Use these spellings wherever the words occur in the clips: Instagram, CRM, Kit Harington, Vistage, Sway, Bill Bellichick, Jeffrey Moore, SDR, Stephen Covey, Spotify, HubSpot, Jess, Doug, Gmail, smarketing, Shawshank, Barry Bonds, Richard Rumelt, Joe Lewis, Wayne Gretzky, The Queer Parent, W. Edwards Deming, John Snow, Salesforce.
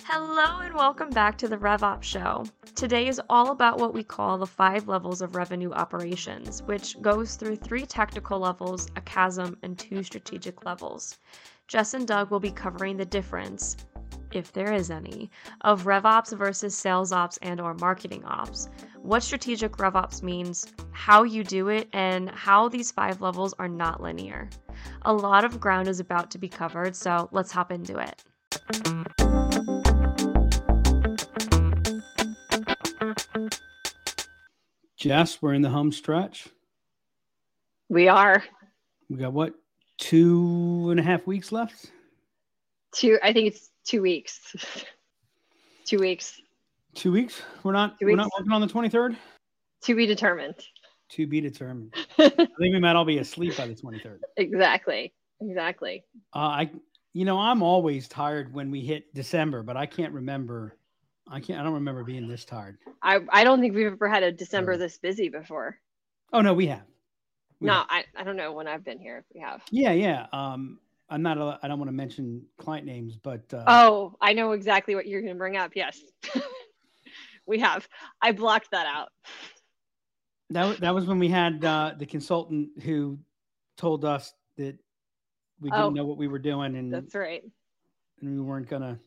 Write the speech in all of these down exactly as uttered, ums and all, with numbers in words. Hello and welcome back to the RevOps show. Today is all about what we call the five levels of revenue operations, which goes through three technical levels, a chasm, and two strategic levels. Jess and Doug will be covering the difference, if there is any, of RevOps versus sales ops and or marketing ops, what strategic RevOps means, how you do it, and how these five levels are not linear. A lot of ground is about to be covered, so let's hop into it. Jess, we're in the home stretch. We are. We got what? Two and a half weeks left? Two. I think it's two weeks. two weeks. Two weeks? We're not, two weeks. We're not working on the twenty-third? To be determined. To be determined. I think we might all be asleep by the twenty-third. Exactly. Exactly. Uh, I, you know, I'm always tired when we hit December, but I can't remember... I can't. I don't remember being this tired. I, I don't think we've ever had a December this busy before. Oh no, we have. We no, have. I, I don't know when I've been here. If we have. Yeah, yeah. Um, I'm not. A, I don't want to mention client names, but. Uh, oh, I know exactly what you're going to bring up. Yes, we have. I blocked that out. That that was when we had uh, the consultant who told us that we didn't oh, know what we were doing, and that's right, and we weren't gonna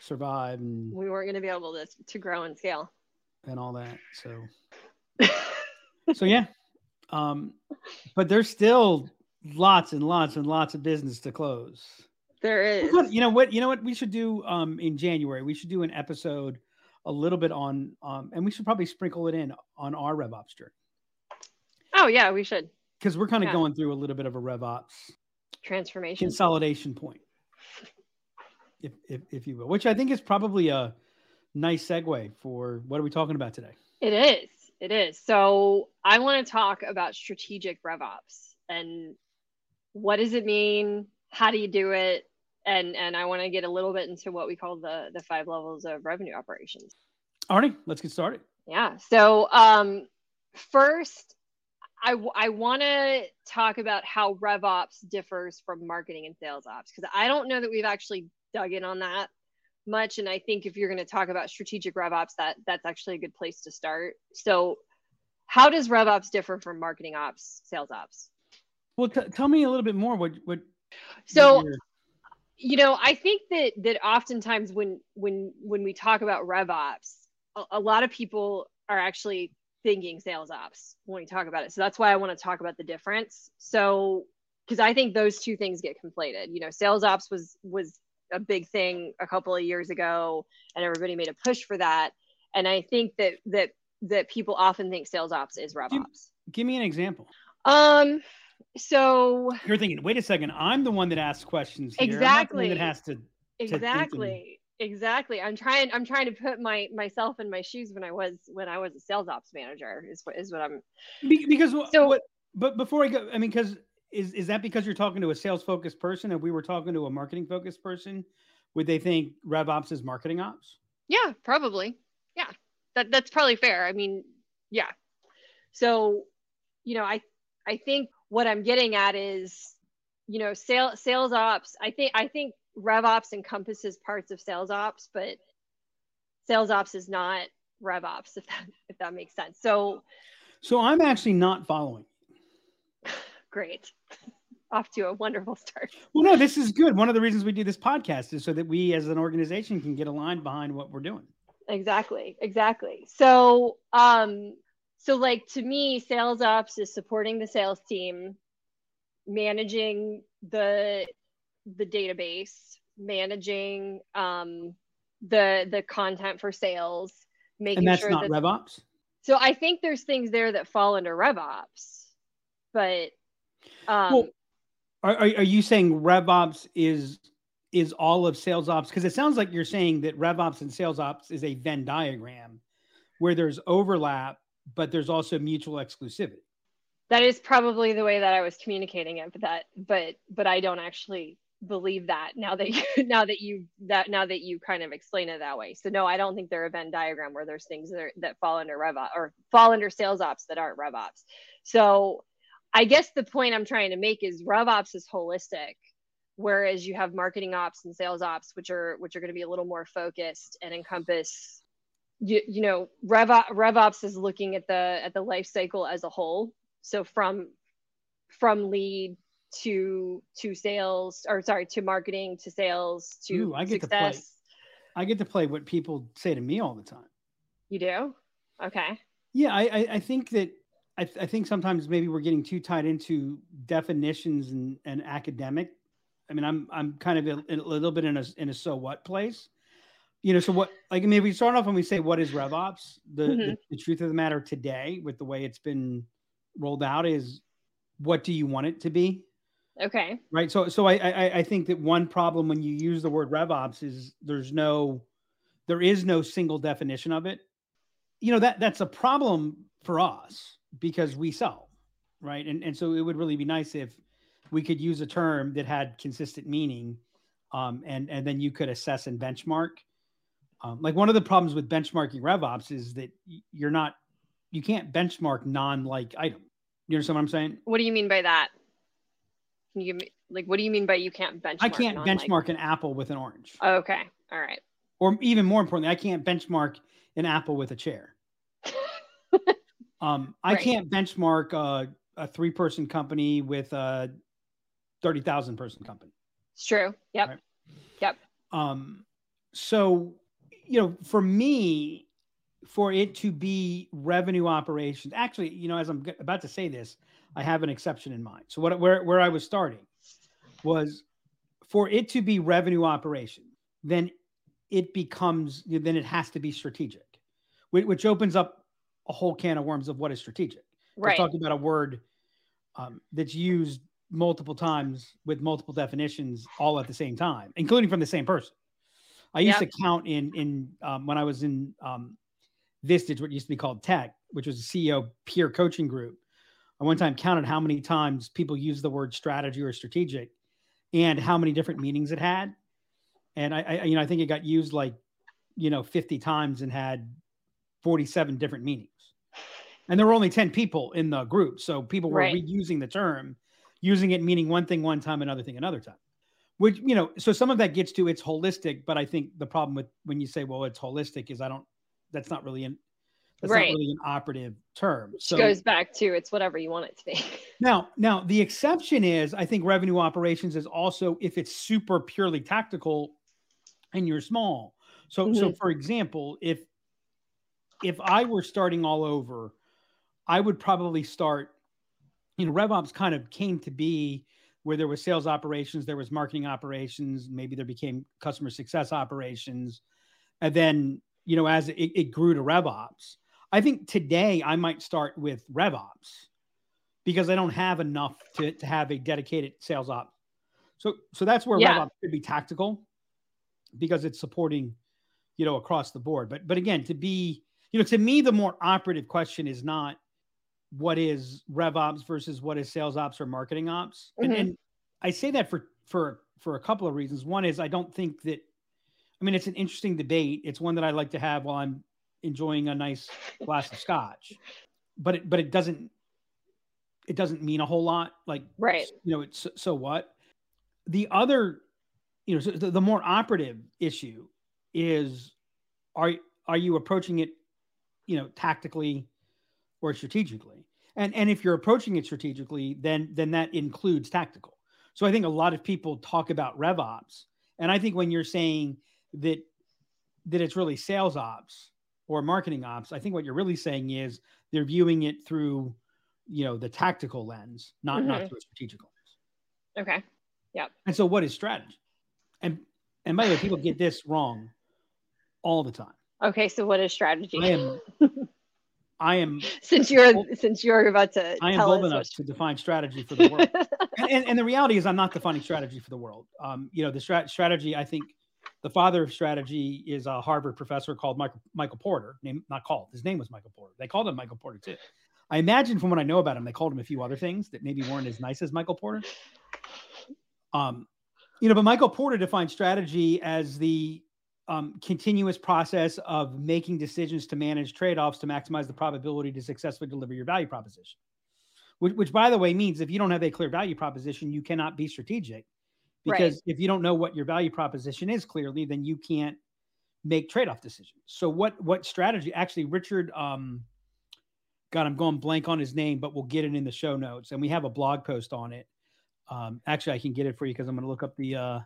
survive, and we weren't going to be able to to grow and scale and all that, so so yeah um but there's still lots and lots and lots of business to close. There is. You know what you know what we should do um in January? We should do an episode a little bit on um and we should probably sprinkle it in on our RevOps journey. Oh yeah, we should, because we're kind of yeah. going through a little bit of a RevOps transformation consolidation point, If, if if you will, which I think is probably a nice segue for what are we talking about today? It is. It is. So I want to talk about strategic RevOps and what does it mean? How do you do it? And and I want to get a little bit into what we call the the five levels of revenue operations. All right, let's get started. Yeah. So um, first, I, I want to talk about how RevOps differs from marketing and sales ops, because I don't know that we've actually dug in on that much. And I think if you're going to talk about strategic RevOps, that that's actually a good place to start. So how does RevOps differ from marketing ops, sales ops? Well, t- tell me a little bit more. What, what, so, your... you know, I think that, that oftentimes when, when, when we talk about RevOps, a, a lot of people are actually thinking sales ops when we talk about it. So that's why I want to talk about the difference. So, cause I think those two things get conflated. You know, sales ops was, was, a big thing a couple of years ago, and everybody made a push for that. And I think that that that people often think sales ops is RevOps. Give, give me an example. Um, so you're thinking, wait a second, I'm the one that asks questions here. Exactly. I'm not the one that has to, to exactly, and... exactly. I'm trying. I'm trying to put my myself in my shoes when I was when I was a sales ops manager. Is what is what I'm. Be- because so, what, but before I go, I mean, because. Is is that because you're talking to a sales-focused person? If we were talking to a marketing-focused person, would they think RevOps is marketing ops? Yeah, probably. Yeah, that that's probably fair. I mean, yeah. So, you know, I I think what I'm getting at is, you know, sales sales ops. I think I think RevOps encompasses parts of sales ops, but sales ops is not RevOps. If that if that makes sense. So, so I'm actually not following. Great. Off to a wonderful start. Well, no, this is good. One of the reasons we do this podcast is so that we as an organization can get aligned behind what we're doing. Exactly. Exactly. So, um, so like to me, sales ops is supporting the sales team, managing the, the database, managing, um, the, the content for sales, making sure that's not RevOps. So I think there's things there that fall under RevOps. But um, well, are are you saying RevOps is is all of sales ops? Because it sounds like you're saying that RevOps and sales ops is a Venn diagram where there's overlap, but there's also mutual exclusivity. That is probably the way that I was communicating it, but that but but I don't actually believe that now that you now that you that now that you kind of explain it that way. So no, I don't think they're a Venn diagram where there's things that, are, that fall under RevOps or fall under sales ops that aren't RevOps. So I guess the point I'm trying to make is RevOps is holistic, Whereas you have marketing ops and sales ops, which are which are going to be a little more focused and encompass, you, you know, rev RevOps is looking at the at the life cycle as a whole. So from from lead to to sales, or sorry, to marketing, to sales, to Ooh, I get success. To play. I get to play what people say to me all the time. You do? Okay. Yeah, I I, I think that I, th I think sometimes maybe we're getting too tied into definitions and, and academic. I mean, I'm I'm kind of a, a little bit in a in a so what place, you know. So what, like, I mean, we start off and we say, what is RevOps? The, mm-hmm. the the truth of the matter today, with the way it's been rolled out, is what do you want it to be? Okay. Right. So so I I, I think that one problem when you use the word RevOps is there's no there is no single definition of it. You know, that that's a problem for us because we sell, right? And and so it would really be nice if we could use a term that had consistent meaning, um, and, and then you could assess and benchmark. Um, like, one of the problems with benchmarking RevOps is that you're not, you can't benchmark non-like item. You understand what I'm saying? What do you mean by that? Can you give me, like, what do you mean by you can't benchmark? I can't benchmark an apple with an orange. Oh, okay. All right. Or even more importantly, I can't benchmark an apple with a chair. um, I right. can't benchmark uh, a three-person company with a thirty thousand person company. It's true. Yep. Right? Yep. Um, so, you know, for me, for it to be revenue operations, actually, you know, as I'm about to say this, I have an exception in mind. So what, where, where I was starting was, for it to be revenue operation, then it becomes, then it has to be strategic, which opens up a whole can of worms of what is strategic. Right. We're talking about a word um, that's used multiple times with multiple definitions all at the same time, including from the same person. I used yep. to count in, in um, when I was in um, Vistage, what used to be called Tech, which was a C E O peer coaching group. I one time counted how many times people used the word strategy or strategic and how many different meanings it had. And I, I you know, I think it got used like, you know, fifty times and had forty-seven different meanings. And there were only ten people in the group. So people were right. reusing the term, using it meaning one thing one time, another thing another time, which, you know, so some of that gets to it's holistic. But I think the problem with when you say, well, it's holistic, is I don't, that's not really an, that's right. not really an operative term. So it goes back to it's whatever you want it to be. Now, now the exception is, I think revenue operations is also if it's super purely tactical and you're small. So, mm-hmm. so for example, if, if I were starting all over, I would probably start, you know, RevOps kind of came to be where there was sales operations, there was marketing operations, maybe there became customer success operations. And then, you know, as it, it grew to RevOps, I think today I might start with RevOps because I don't have enough to, to have a dedicated sales op. So, so that's where yeah. RevOps could be tactical because it's supporting, you know, across the board. But, but again, to be, you know, to me, the more operative question is not, what is RevOps versus what is sales ops or marketing ops? Mm-hmm. and, and I say that for for for a couple of reasons. One is I don't think that, I mean, it's an interesting debate. It's one that I like to have while I'm enjoying a nice glass of scotch, but it but it doesn't it doesn't mean a whole lot. Like, right. you know, it's so what. The other, you know, so the, the more operative issue is, are are you approaching it, you know, tactically or strategically? And, and if you're approaching it strategically, then, then that includes tactical. So I think a lot of people talk about RevOps. And I think when you're saying that, that it's really sales ops or marketing ops, I think what you're really saying is they're viewing it through, you know, the tactical lens, not, mm-hmm. not through a strategic lens. Okay. Yeah. And so what is strategy? And, and by the way, people get this wrong all the time. Okay. So what is strategy? I am, I am since you're old, since you're about to I am bold enough to define strategy for the world, and, and, and the reality is I'm not defining strategy for the world. Um, you know, the strat strategy. I think the father of strategy is a Harvard professor called Michael Michael Porter. Name not called. His name was Michael Porter. They called him Michael Porter too. I imagine from what I know about him, they called him a few other things that maybe weren't as nice as Michael Porter. Um, you know, but Michael Porter defined strategy as the Um, continuous process of making decisions to manage trade-offs to maximize the probability to successfully deliver your value proposition, which, which by the way means if you don't have a clear value proposition, you cannot be strategic Because right. if you don't know what your value proposition is clearly, then you can't make trade-off decisions. So what, what strategy actually Richard, um, God, I'm going blank on his name, but we'll get it in the show notes. And we have a blog post on it. Um, actually, I can get it for you because I'm going to look up the, uh,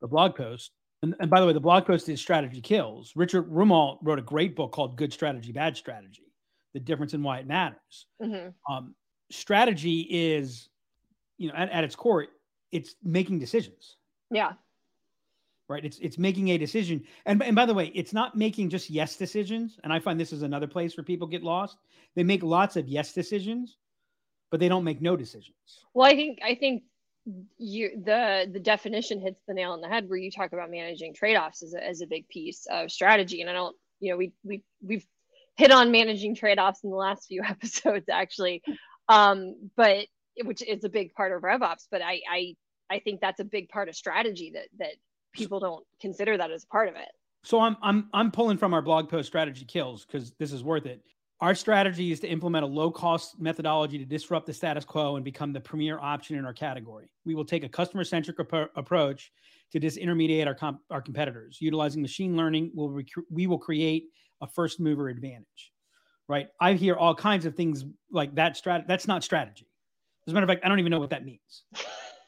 the blog post. And, and by the way, the blog post is Strategy Kills. Richard Rumelt wrote a great book called Good Strategy, Bad Strategy, The Difference in Why It Matters. Mm-hmm. Um, strategy is, you know, at, at its core, it's making decisions. Yeah. Right. It's, it's making a decision. And, and by the way, it's not making just yes decisions. And I find this is another place where people get lost. They make lots of yes decisions, but they don't make no decisions. Well, I think, I think you, the, the definition hits the nail on the head where you talk about managing trade-offs as a, as a big piece of strategy. And I don't, you know, we, we, we've hit on managing trade-offs in the last few episodes actually. Um, but which is a big part of RevOps, but I, I, I think that's a big part of strategy that, that, people don't consider that as part of it. So I'm I'm I'm pulling from our blog post Strategy Kills because this is worth it. Our strategy is to implement a low-cost methodology to disrupt the status quo and become the premier option in our category. We will take a customer-centric ap- approach to disintermediate our comp- our competitors. Utilizing machine learning, we'll rec- we will create a first-mover advantage. Right? I hear all kinds of things like that. Strat- that's not strategy. As a matter of fact, I don't even know what that means,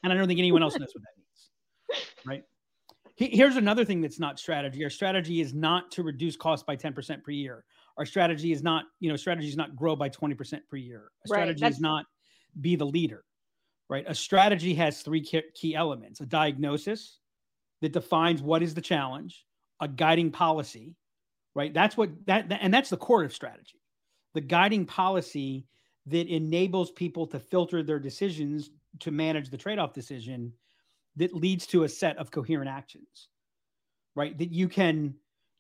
and I don't think anyone else knows what that means. Right? Here's another thing that's not strategy. Our strategy is not to reduce costs by ten percent per year. Our strategy is not, you know, strategy is not grow by twenty percent per year. A strategy right, is not be the leader, right? A strategy has three key elements: a diagnosis that defines what is the challenge, a guiding policy, right? That's what that, that and that's the core of strategy. The guiding policy that enables people to filter their decisions to manage the trade-off decision that leads to a set of coherent actions, right? That you can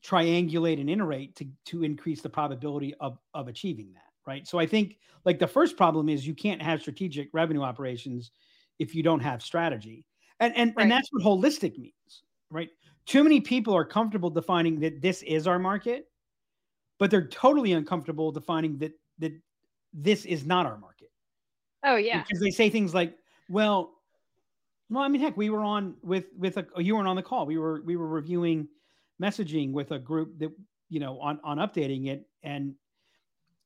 triangulate and iterate to, to increase the probability of, of achieving that, right? So I think like the first problem is you can't have strategic revenue operations if you don't have strategy. And, and, right. and that's what holistic means, right? Too many people are comfortable defining that this is our market, but they're totally uncomfortable defining that, that this is not our market. Oh yeah. Because they say things like, well, Well, I mean, heck, we were on with with a you weren't on the call. We were we were reviewing messaging with a group that you know on on updating it, and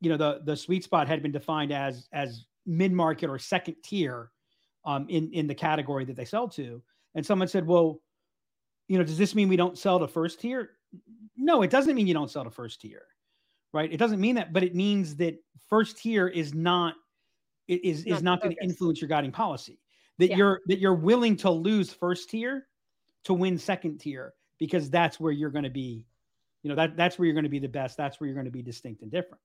you know the the sweet spot had been defined as as mid market or second tier, um, in in the category that they sell to. And someone said, well, you know, does this mean we don't sell to first tier? No, it doesn't mean you don't sell to first tier, right? It doesn't mean that, but it means that first tier is not is is not going to influence your guiding policy. That yeah. you're that you're willing to lose first tier to win second tier, because that's where you're going to be, you know, that that's where you're going to be the best. That's where you're going to be distinct and different.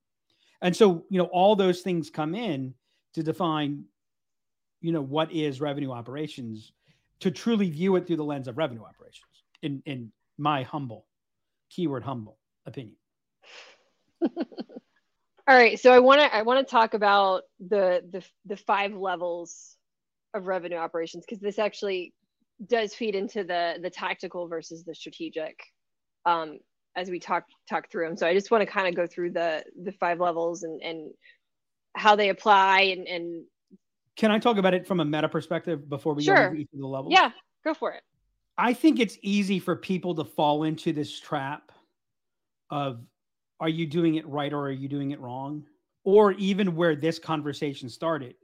And so, you know, all those things come in to define, you know, what is revenue operations, to truly view it through the lens of revenue operations, in in my humble, keyword humble opinion. All right. So I want to I want to talk about the the the five levels of revenue operations, because this actually does feed into the the tactical versus the strategic, um, as we talk talk through them. So I just want to kind of go through the the five levels and and how they apply. And, and can I talk about it from a meta perspective before we sure. go into the levels? Yeah, go for it. I think it's easy for people to fall into this trap of, are you doing it right or are you doing it wrong? Or even where this conversation started.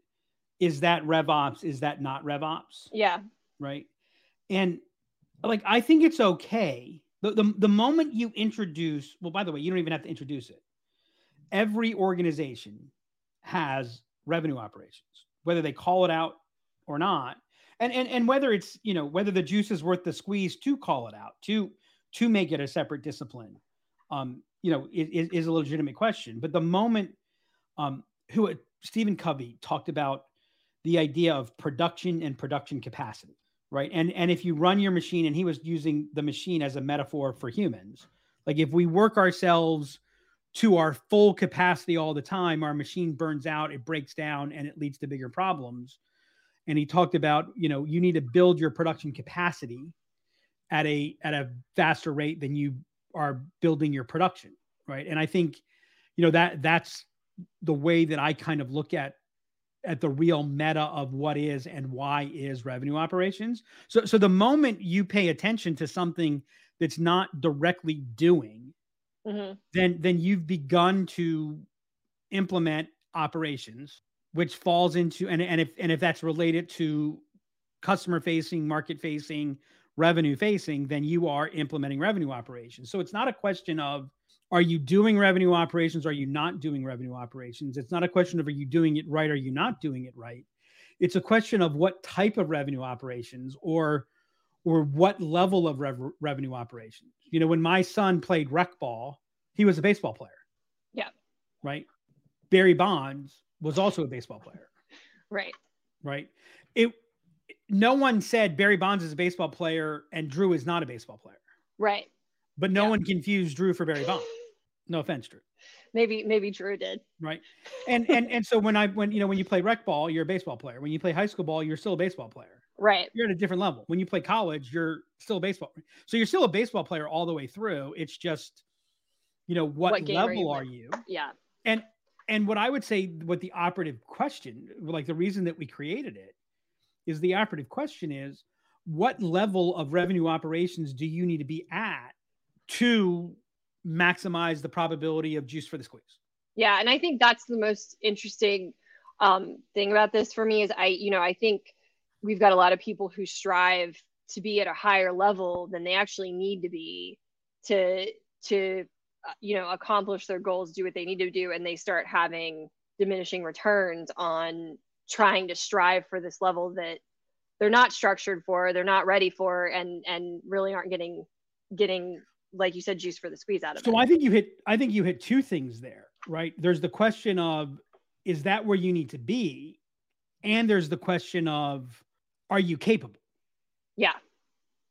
Is that RevOps? Is that not RevOps? Yeah. Right. And like, I think it's okay. The, the, the moment you introduce, well, by the way, you don't even have to introduce it. Every organization has revenue operations, whether they call it out or not. And, and, and whether it's, you know, whether the juice is worth the squeeze to call it out, to, to make it a separate discipline, um, you know, is, is a legitimate question. But the moment, um, who, uh, Stephen Covey talked about the idea of production and production capacity, right? And, and if you run your machine, and he was using the machine as a metaphor for humans, like if we work ourselves to our full capacity all the time, our machine burns out, it breaks down, and it leads to bigger problems. And he talked about, you know, you need to build your production capacity at a, at a faster rate than you are building your production, right? And I think, you know, that that's the way that I kind of look at at the real meta of what is and why is revenue operations. So, so the moment you pay attention to something that's not directly doing, mm-hmm. then, then you've begun to implement operations, which falls into, and, and if, and if that's related to customer facing, market facing, revenue facing, then you are implementing revenue operations. So it's not a question of, are you doing revenue operations? Are you not doing revenue operations? It's not a question of, are you doing it right? Are you not doing it right? It's a question of what type of revenue operations or, or what level of rev- revenue operations. You know, when my son played rec ball, he was a baseball player. Yeah. Right. Barry Bonds was also a baseball player. Right. Right. It, no one said Barry Bonds is a baseball player and Drew is not a baseball player. Right. But no yeah. one confused Drew for Barry Bonds. No offense, Drew. Maybe, maybe Drew did. Right. And, and, and so when I, when, you know, when you play rec ball, you're a baseball player. When you play high school ball, you're still a baseball player. Right. You're at a different level. When you play college, you're still a baseball. So you're still a baseball player all the way through. It's just, you know, what, what level are you, are you? Yeah. And, and what I would say, what the operative question, like the reason that we created it is the operative question is, what level of revenue operations do you need to be at to maximize the probability of juice for the squeeze? Yeah. And I think that's the most interesting um, thing about this for me is I, you know, I think we've got a lot of people who strive to be at a higher level than they actually need to be to, to, uh, you know, accomplish their goals, do what they need to do. And they start having diminishing returns on trying to strive for this level that they're not structured for, they're not ready for, and, and really aren't getting, getting, like you said, juice for the squeeze out of it. So I think you hit, I think you hit two things there, right? There's the question of, is that where you need to be? And there's the question of, are you capable? Yeah.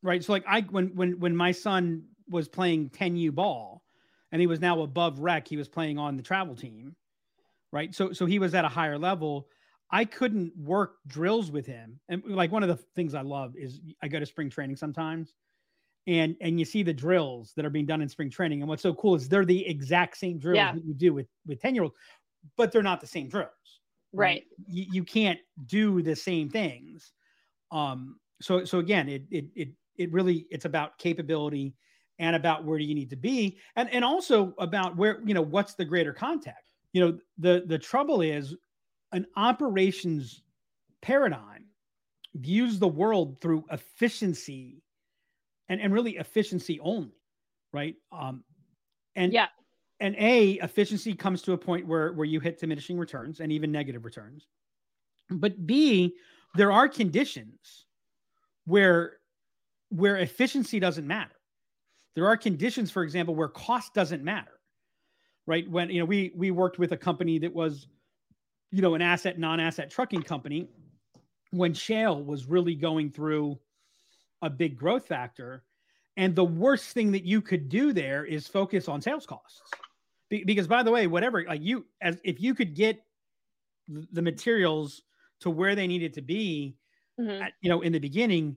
Right. So like I, when, when, when my son was playing ten U ball and he was now above rec, he was playing on the travel team. Right. So, so he was at a higher level. I couldn't work drills with him. And like, one of the things I love is I go to spring training sometimes. And, and you see the drills that are being done in spring training. And what's so cool is they're the exact same drills yeah. that you do with, with ten-year-olds, but they're not the same drills. Right. right. You, you can't do the same things. Um, so, so again, it, it, it, it really, it's about capability and about where do you need to be. And, and also about where, you know, what's the greater context. You know, the, the trouble is an operations paradigm views the world through efficiency And, and really efficiency only, right? Um, and yeah. and A, efficiency comes to a point where, where you hit diminishing returns and even negative returns. But B, there are conditions where, where efficiency doesn't matter. There are conditions, for example, where cost doesn't matter, right? When, you know, we, we worked with a company that was, you know, an asset, non-asset trucking company when shale was really going through a big growth factor. And the worst thing that you could do there is focus on sales costs. Be- because by the way, whatever, like you, as if you could get the materials to where they needed to be, mm-hmm. at, you know, in the beginning,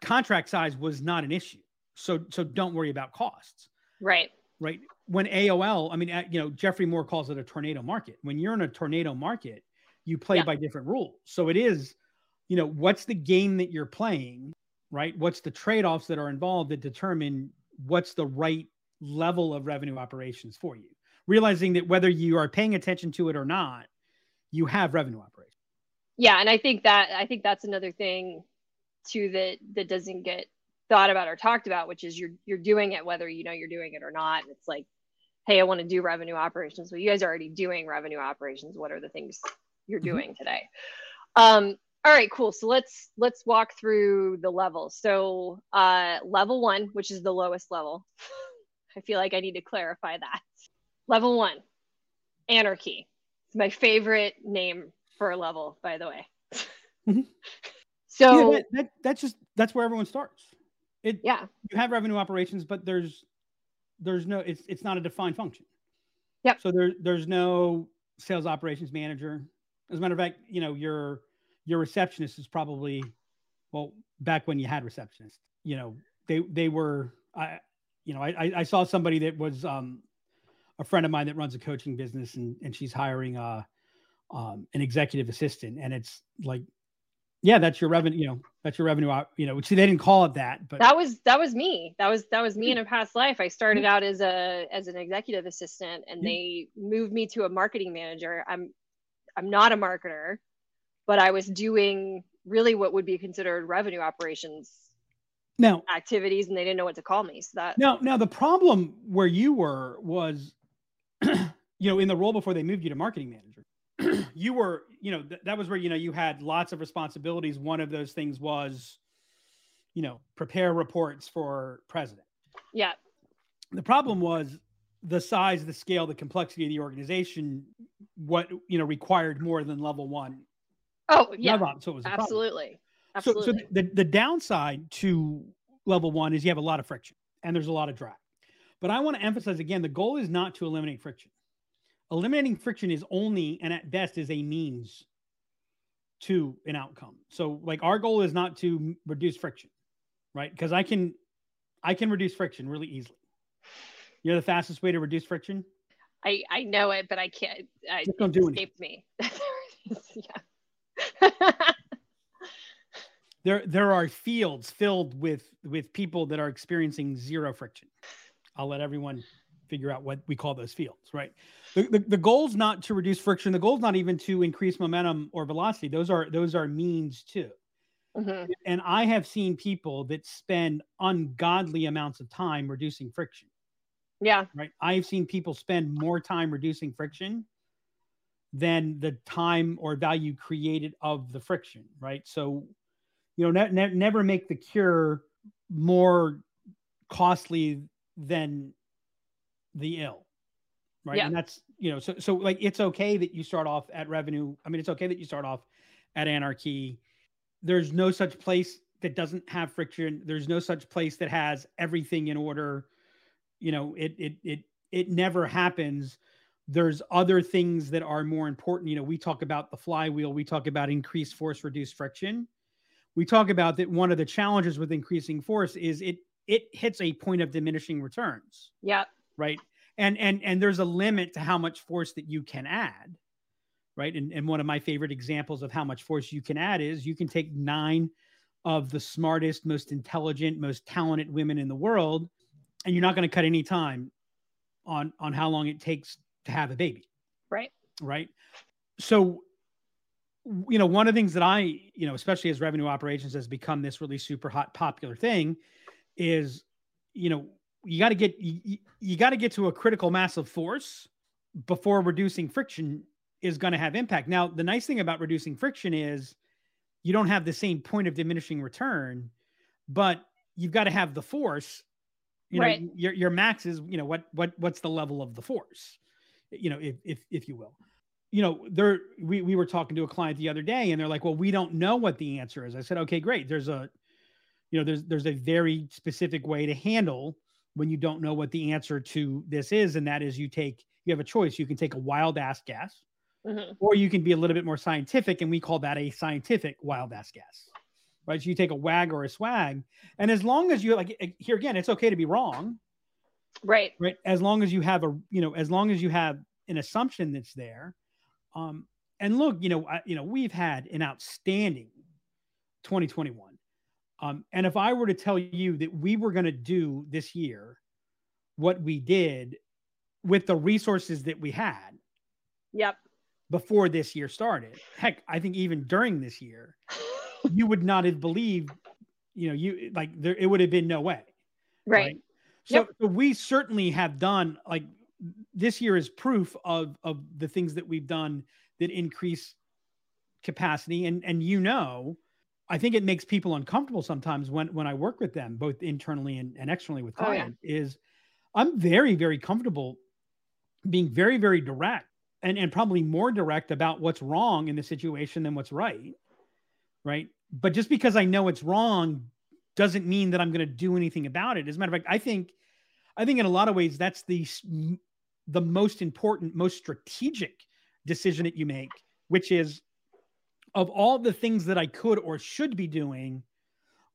contract size was not an issue. So, so don't worry about costs. Right. Right. When A O L, I mean, uh, you know, Jeffrey Moore calls it a tornado market. When you're in a tornado market, you play yeah. by different rules. So it is, you know, what's the game that you're playing? Right? What's the trade-offs that are involved that determine what's the right level of revenue operations for you? Realizing that whether you are paying attention to it or not, you have revenue operations. Yeah. And I think that, I think that's another thing too, that, that doesn't get thought about or talked about, which is you're, you're doing it, whether you know you're doing it or not. And it's like, hey, I want to do revenue operations. Well, you guys are already doing revenue operations. What are the things you're doing today? Um, All right, cool. So let's let's walk through the levels. So uh, level one, which is the lowest level. I feel like I need to clarify that. Level one, anarchy. It's my favorite name for a level, by the way. Mm-hmm. So yeah, that, that, that's just that's where everyone starts. It, yeah, you have revenue operations, but there's there's no it's it's not a defined function. Yep. So there there's no sales operations manager. As a matter of fact, you know you're Your receptionist is probably, well, back when you had receptionists, you know, they, they were, I, you know, I, I saw somebody that was um, a friend of mine that runs a coaching business and, and she's hiring a, um, an executive assistant. And it's like, yeah, that's your revenue, you know, that's your revenue out, you know, which they didn't call it that, but that was, that was me. That was, that was me in a past life. I started out as a, as an executive assistant, and they moved me to a marketing manager. I'm, I'm not a marketer, but I was doing really what would be considered revenue operations now activities. And they didn't know what to call me. So that now, now the problem where you were was, you know, in the role before they moved you to marketing manager, you were, you know, th that was where, you know, you had lots of responsibilities. One of those things was, you know, prepare reports for president. Yeah. The problem was the size, the scale, the complexity of the organization, what, you know, required more than level one. Oh yeah. RevOps, so it was absolutely. Absolutely. So, so the, the downside to level one is you have a lot of friction and there's a lot of drag, but I want to emphasize again, the goal is not to eliminate friction. Eliminating friction is only, and at best, is a means to an outcome. So like our goal is not to reduce friction, right? Because I can, I can reduce friction really easily. You know, the fastest way to reduce friction. I, I know it, but I can't, I, Just don't it do escaped anything. me. there, there are fields filled with, with people that are experiencing zero friction. I'll let everyone figure out what we call those fields, right? The, the, the goal's not to reduce friction. The goal's not even to increase momentum or velocity. Those are, those are means too. Mm-hmm. And I have seen people that spend ungodly amounts of time reducing friction. Yeah. Right. I've seen people spend more time reducing friction than the time or value created of the friction. Right. So, you know, ne ne never make the cure more costly than the ill, right? Yeah. And that's, you know, so, so like, it's okay that you start off at revenue. I mean, it's okay that you start off at anarchy. There's no such place that doesn't have friction. There's no such place that has everything in order. You know, it, it, it, it never happens. There's other things that are more important. You know, we talk about the flywheel. We talk about increased force, reduced friction. We talk about that. One of the challenges with increasing force is it, it hits a point of diminishing returns. Yeah. Right. And, and, and there's a limit to how much force that you can add. Right. And, and one of my favorite examples of how much force you can add is you can take nine of the smartest, most intelligent, most talented women in the world, and you're not going to cut any time on, on how long it takes to have a baby. Right. Right. So, you know, one of the things that I, you know, especially as revenue operations has become this really super hot, popular thing is, you know, you got to get, you, you got to get to a critical mass of force before reducing friction is going to have impact. Now, the nice thing about reducing friction is you don't have the same point of diminishing return, but you've got to have the force, you right. know, your, your max is, you know, what, what, what's the level of the force, you know, if, if, if you will, you know, there, we, we were talking to a client the other day and they're like, well, we don't know what the answer is. I said, okay, great. There's a, you know, there's, there's a very specific way to handle when you don't know what the answer to this is. And that is you take, you have a choice. You can take a wild ass guess, mm-hmm. or you can be a little bit more scientific. And we call that a scientific wild ass guess, right? So you take a wag or a swag. And as long as you like here again, it's okay to be wrong. Right. Right. As long as you have a, you know, as long as you have an assumption that's there. Um, and look, you know, I, you know, we've had an outstanding twenty twenty-one. Um, and if I were to tell you that we were going to do this year what we did with the resources that we had, yep, before this year started, heck, I think even during this year, you would not have believed, you know, you like there, it would have been no way. Right. right? So, yep. so we certainly have done, like this year is proof of, of the things that we've done that increase capacity. And, and you know, I think it makes people uncomfortable sometimes when, when I work with them, both internally and, and externally with clients, oh, yeah. is I'm very, very comfortable being very, very direct and, and probably more direct about what's wrong in the situation than what's right. Right. But just because I know it's wrong doesn't mean that I'm going to do anything about it. As a matter of fact, I think, I think in a lot of ways, that's the, the most important, most strategic decision that you make, which is, of all the things that I could or should be doing,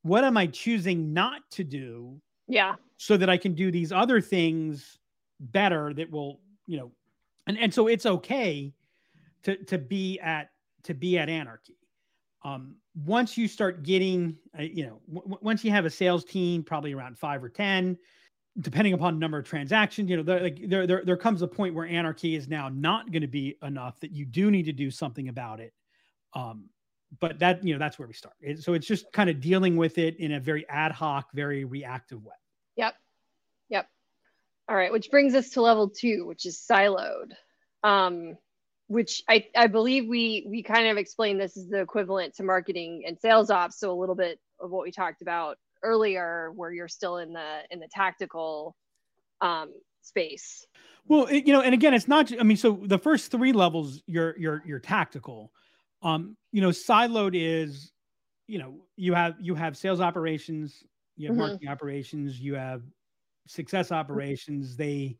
what am I choosing not to do? Yeah. So that I can do these other things better that will, you know, and, and so it's okay to, to be at, to be at anarchy. Um, once you start getting, uh, you know, w once you have a sales team, probably around five or ten, depending upon the number of transactions, you know, there, like, there, there, there comes a point where anarchy is now not going to be enough, that you do need to do something about it. Um, but that, you know, that's where we start. It, so it's just kind of dealing with it in a very ad hoc, very reactive way. Yep. Yep. All right. Which brings us to level two, which is siloed. Um, which I, I believe we, we kind of explained this is the equivalent to marketing and sales ops. So a little bit of what we talked about earlier, where you're still in the, in the tactical um, space. Well, it, you know, and again, it's not, I mean, so the first three levels, you're, you're, you're tactical. Um, you know, siloed is, you know, you have, you have sales operations, you have mm-hmm. marketing operations, you have success operations. They,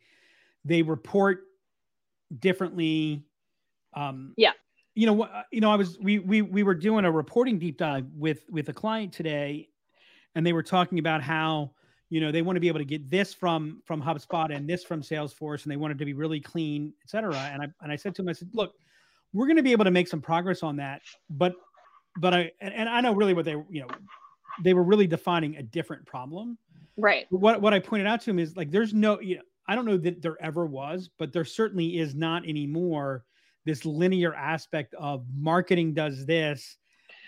they report differently. Um, yeah. You know, you know, I was, we, we, we were doing a reporting deep dive with, with a client today, and they were talking about how, you know, they want to be able to get this from, from HubSpot and this from Salesforce, and they wanted to be really clean, et cetera. And I, and I said to them, I said, look, we're going to be able to make some progress on that, but, but I, and, and I know really what they, you know, they were really defining a different problem. Right. What, what I pointed out to them is, like, there's no, you know, I don't know that there ever was, but there certainly is not anymore this linear aspect of marketing does this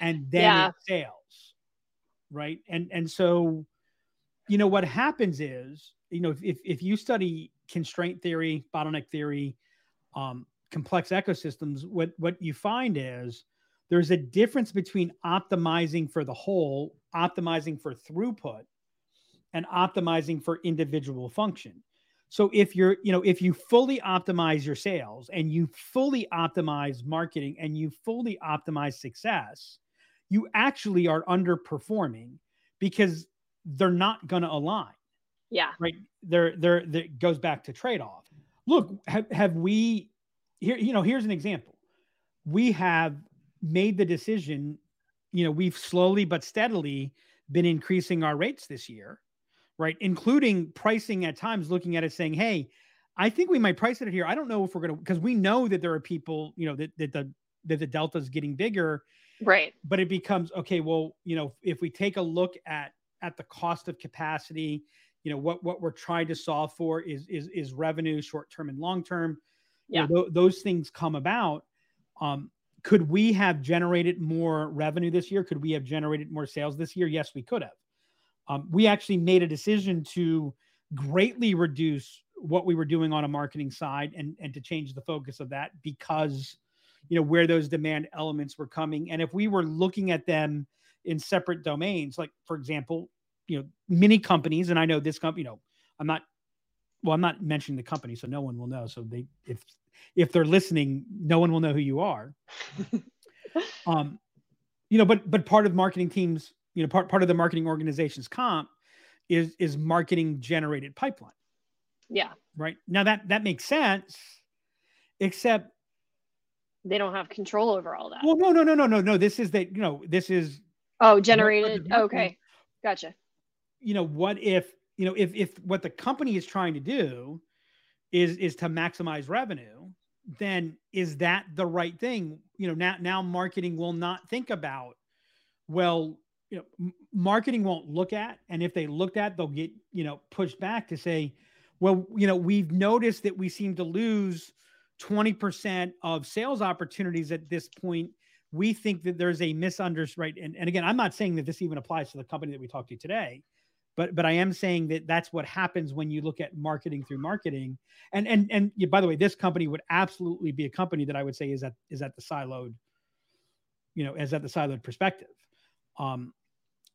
and then yeah. it sales. Right. And, and so, you know, what happens is, you know, if, if you study constraint theory, bottleneck theory, um, complex ecosystems, what, what you find is there's a difference between optimizing for the whole, optimizing for throughput, and optimizing for individual function. So if you're, you know, if you fully optimize your sales, and you fully optimize marketing, and you fully optimize success, you actually are underperforming because they're not going to align. Yeah. Right. They're, they're, they're, it goes back to trade-off. Look, have, have we here, you know, here's an example. We have made the decision, you know, we've slowly but steadily been increasing our rates this year, right? Including pricing at times, looking at it saying, hey, I think we might price it here. I don't know if we're going to, because we know that there are people, you know, that, that the, that the delta is getting bigger. Right. But it becomes, okay, well, you know, if we take a look at, at the cost of capacity, you know, what, what we're trying to solve for is, is, is revenue, short-term and long-term. Yeah. You know, th those things come about. Um, could we have generated more revenue this year? Could we have generated more sales this year? Yes, we could have. Um, we actually made a decision to greatly reduce what we were doing on a marketing side, and, and to change the focus of that because, you know, where those demand elements were coming. And if we were looking at them in separate domains, like, for example, you know, many companies, and I know this company, you know, I'm not, well, I'm not mentioning the company, so no one will know. So they, if, if they're listening, no one will know who you are. um, you know, but, but part of marketing teams, you know, part, part of the marketing organization's comp is, is marketing generated pipeline. Yeah. Right. Now that, that makes sense, except they don't have control over all that. Well, no, no, no, no, no, no. This is that, you know, this is. Oh, generated. Okay. Gotcha. You know, what if, you know, if, if what the company is trying to do is, is to maximize revenue, then is that the right thing? You know, now, now marketing will not think about, well, you know, marketing won't look at, and if they looked at, they'll get, you know, pushed back to say, well, you know, we've noticed that we seem to lose twenty percent of sales opportunities at this point. We think that there's a misunderstanding. Right? And, and again, I'm not saying that this even applies to the company that we talked to today, but, but I am saying that that's what happens when you look at marketing through marketing. And, and, and yeah, by the way, this company would absolutely be a company that I would say is at, is at the siloed, you know, is at the siloed perspective. Um,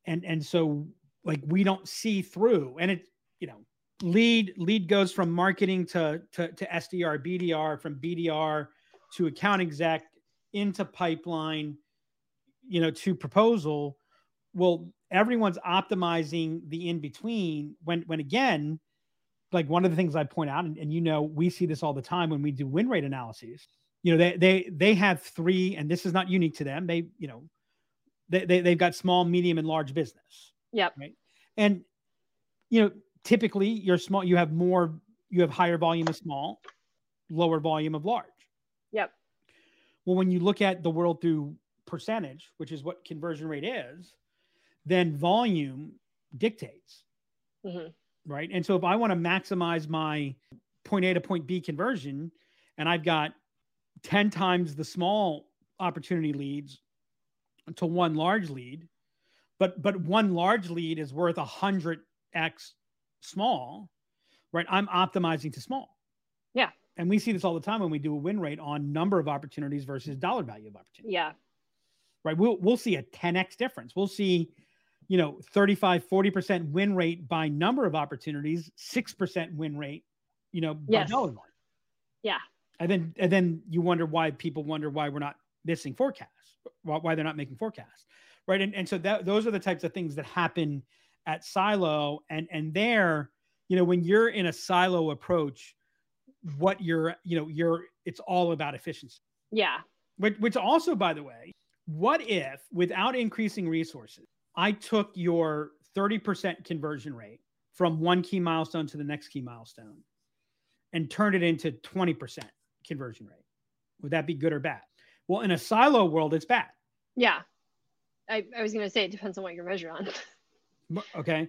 and, and so like, we don't see through, and it, you know, lead, lead goes from marketing to, to, to S D R, B D R, from B D R to account exec, into pipeline, you know, to proposal. Well, everyone's optimizing the in-between when, when again, like one of the things I point out, and, and, you know, we see this all the time when we do win rate analyses, you know, they, they, they have three, and this is not unique to them. They, you know, they, they, they've got small, medium, and large business. Yep. Right. And, you know, typically you're small, you have more, you have higher volume of small, lower volume of large. Yep. Well, when you look at the world through percentage, which is what conversion rate is, then volume dictates, mm-hmm. right? And so if I want to maximize my point A to point B conversion, and I've got ten times the small opportunity leads to one large lead, but but one large lead is worth one hundred x small, right? I'm optimizing to small. Yeah. And we see this all the time when we do a win rate on number of opportunities versus dollar value of opportunity. Yeah. Right. We'll, we'll see a ten x difference. We'll see, you know, thirty-five, forty percent win rate by number of opportunities, six percent win rate, you know, by yes. dollar value. Yeah. And then, and then you wonder why people wonder why we're not missing forecasts, why they're not making forecasts. Right. And, and so that, those are the types of things that happen at silo. And, and there, you know, when you're in a silo approach, what you're, you know, you're, it's all about efficiency. Yeah. Which, which also, by the way, what if without increasing resources, I took your thirty percent conversion rate from one key milestone to the next key milestone and turned it into twenty percent conversion rate? Would that be good or bad? Well, in a silo world, it's bad. Yeah. I, I was going to say, it depends on what you're measured on. Okay.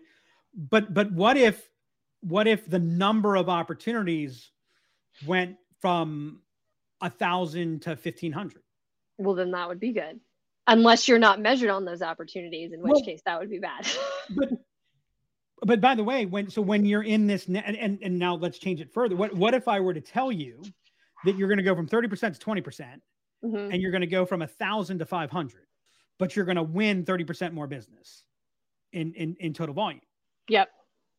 But, but what if, what if the number of opportunities went from a thousand to fifteen hundred? Well, then that would be good. Unless you're not measured on those opportunities, in which well, case that would be bad. but, but by the way, when, so when you're in this, ne- and, and, and now let's change it further. What, what if I were to tell you that you're going to go from thirty percent to twenty percent mm-hmm. and you're going to go from a thousand to five hundred, but you're going to win thirty percent more business in, in, in total volume. Yep.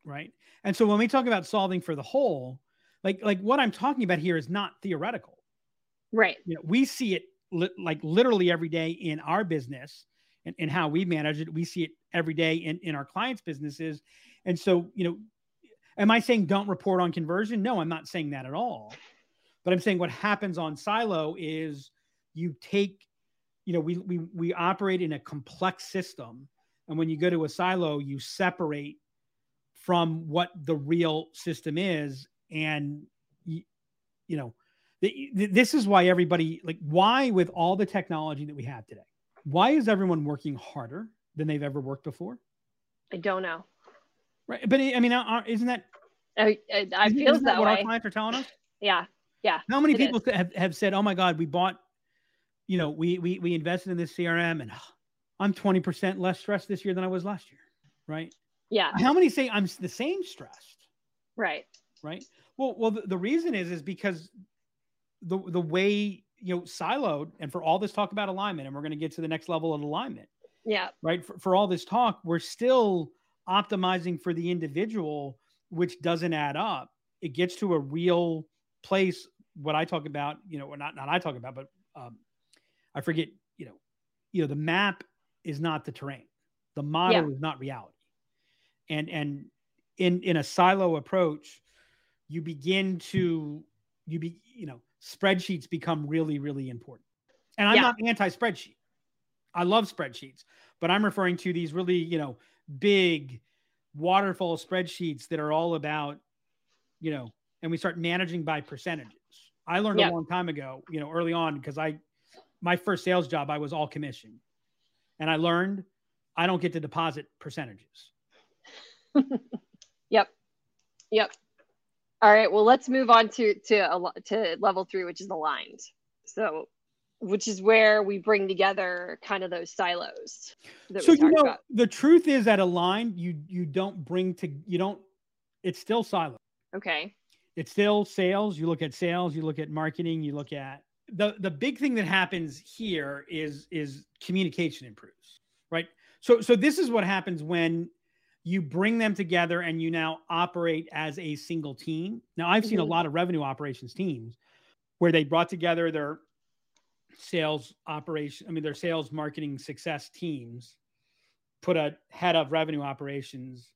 Right. And so when we talk about solving for the whole, like, like what I'm talking about here is not theoretical, right? You know, we see it li- like literally every day in our business and, and how we manage it. We see it every day in, in our clients' businesses. And so, you know, am I saying don't report on conversion? No, I'm not saying that at all, but I'm saying what happens on silo is you take, you know, we, we, we operate in a complex system. And when you go to a silo, you separate from what the real system is. And, you, you know, the, the, this is why everybody, like, why with all the technology that we have today, why is everyone working harder than they've ever worked before? I don't know. Right. But I mean, isn't that, I, I, I isn't, feel isn't that, that what way. Our clients are telling us? Yeah. Yeah. How many people is. have, have said, oh my God, we bought, you know, we, we, we invested in this C R M and oh, I'm twenty percent less stressed this year than I was last year. Right. Yeah. How many say I'm the same stressed? Right. Right. Well, well, the, the reason is, is because the, the way, you know, siloed, and for all this talk about alignment, and we're going to get to the next level of alignment. Yeah. Right. For, for all this talk, we're still optimizing for the individual, which doesn't add up. It gets to a real place. What I talk about, you know, or not, not I talk about, but um, I forget, you know, you know, the map is not the terrain. The model yeah. is not reality. And, and in, in a silo approach, you begin to, you be, you know, spreadsheets become really, really important. And I'm yeah. not anti-spreadsheet. I love spreadsheets, but I'm referring to these really, you know, big waterfall spreadsheets that are all about, you know, and we start managing by percentages. I learned yeah. a long time ago, you know, early on, because I, my first sales job, I was all commission. And I learned I don't get to deposit percentages. Yep. Yep. All right. Well, let's move on to, to, to level three, which is aligned. So, which is where we bring together kind of those silos. That so, we you know, about. The truth is that aligned, you, you don't bring to, you don't, it's still silos. Okay. It's still sales. You look at sales, you look at marketing, you look at the, the big thing that happens here is, is communication improves, right? So, so this is what happens when you bring them together and you now operate as a single team. Now, I've seen mm-hmm. a lot of revenue operations teams where they brought together their sales operation, I mean, their sales marketing success teams, put a head of revenue operations.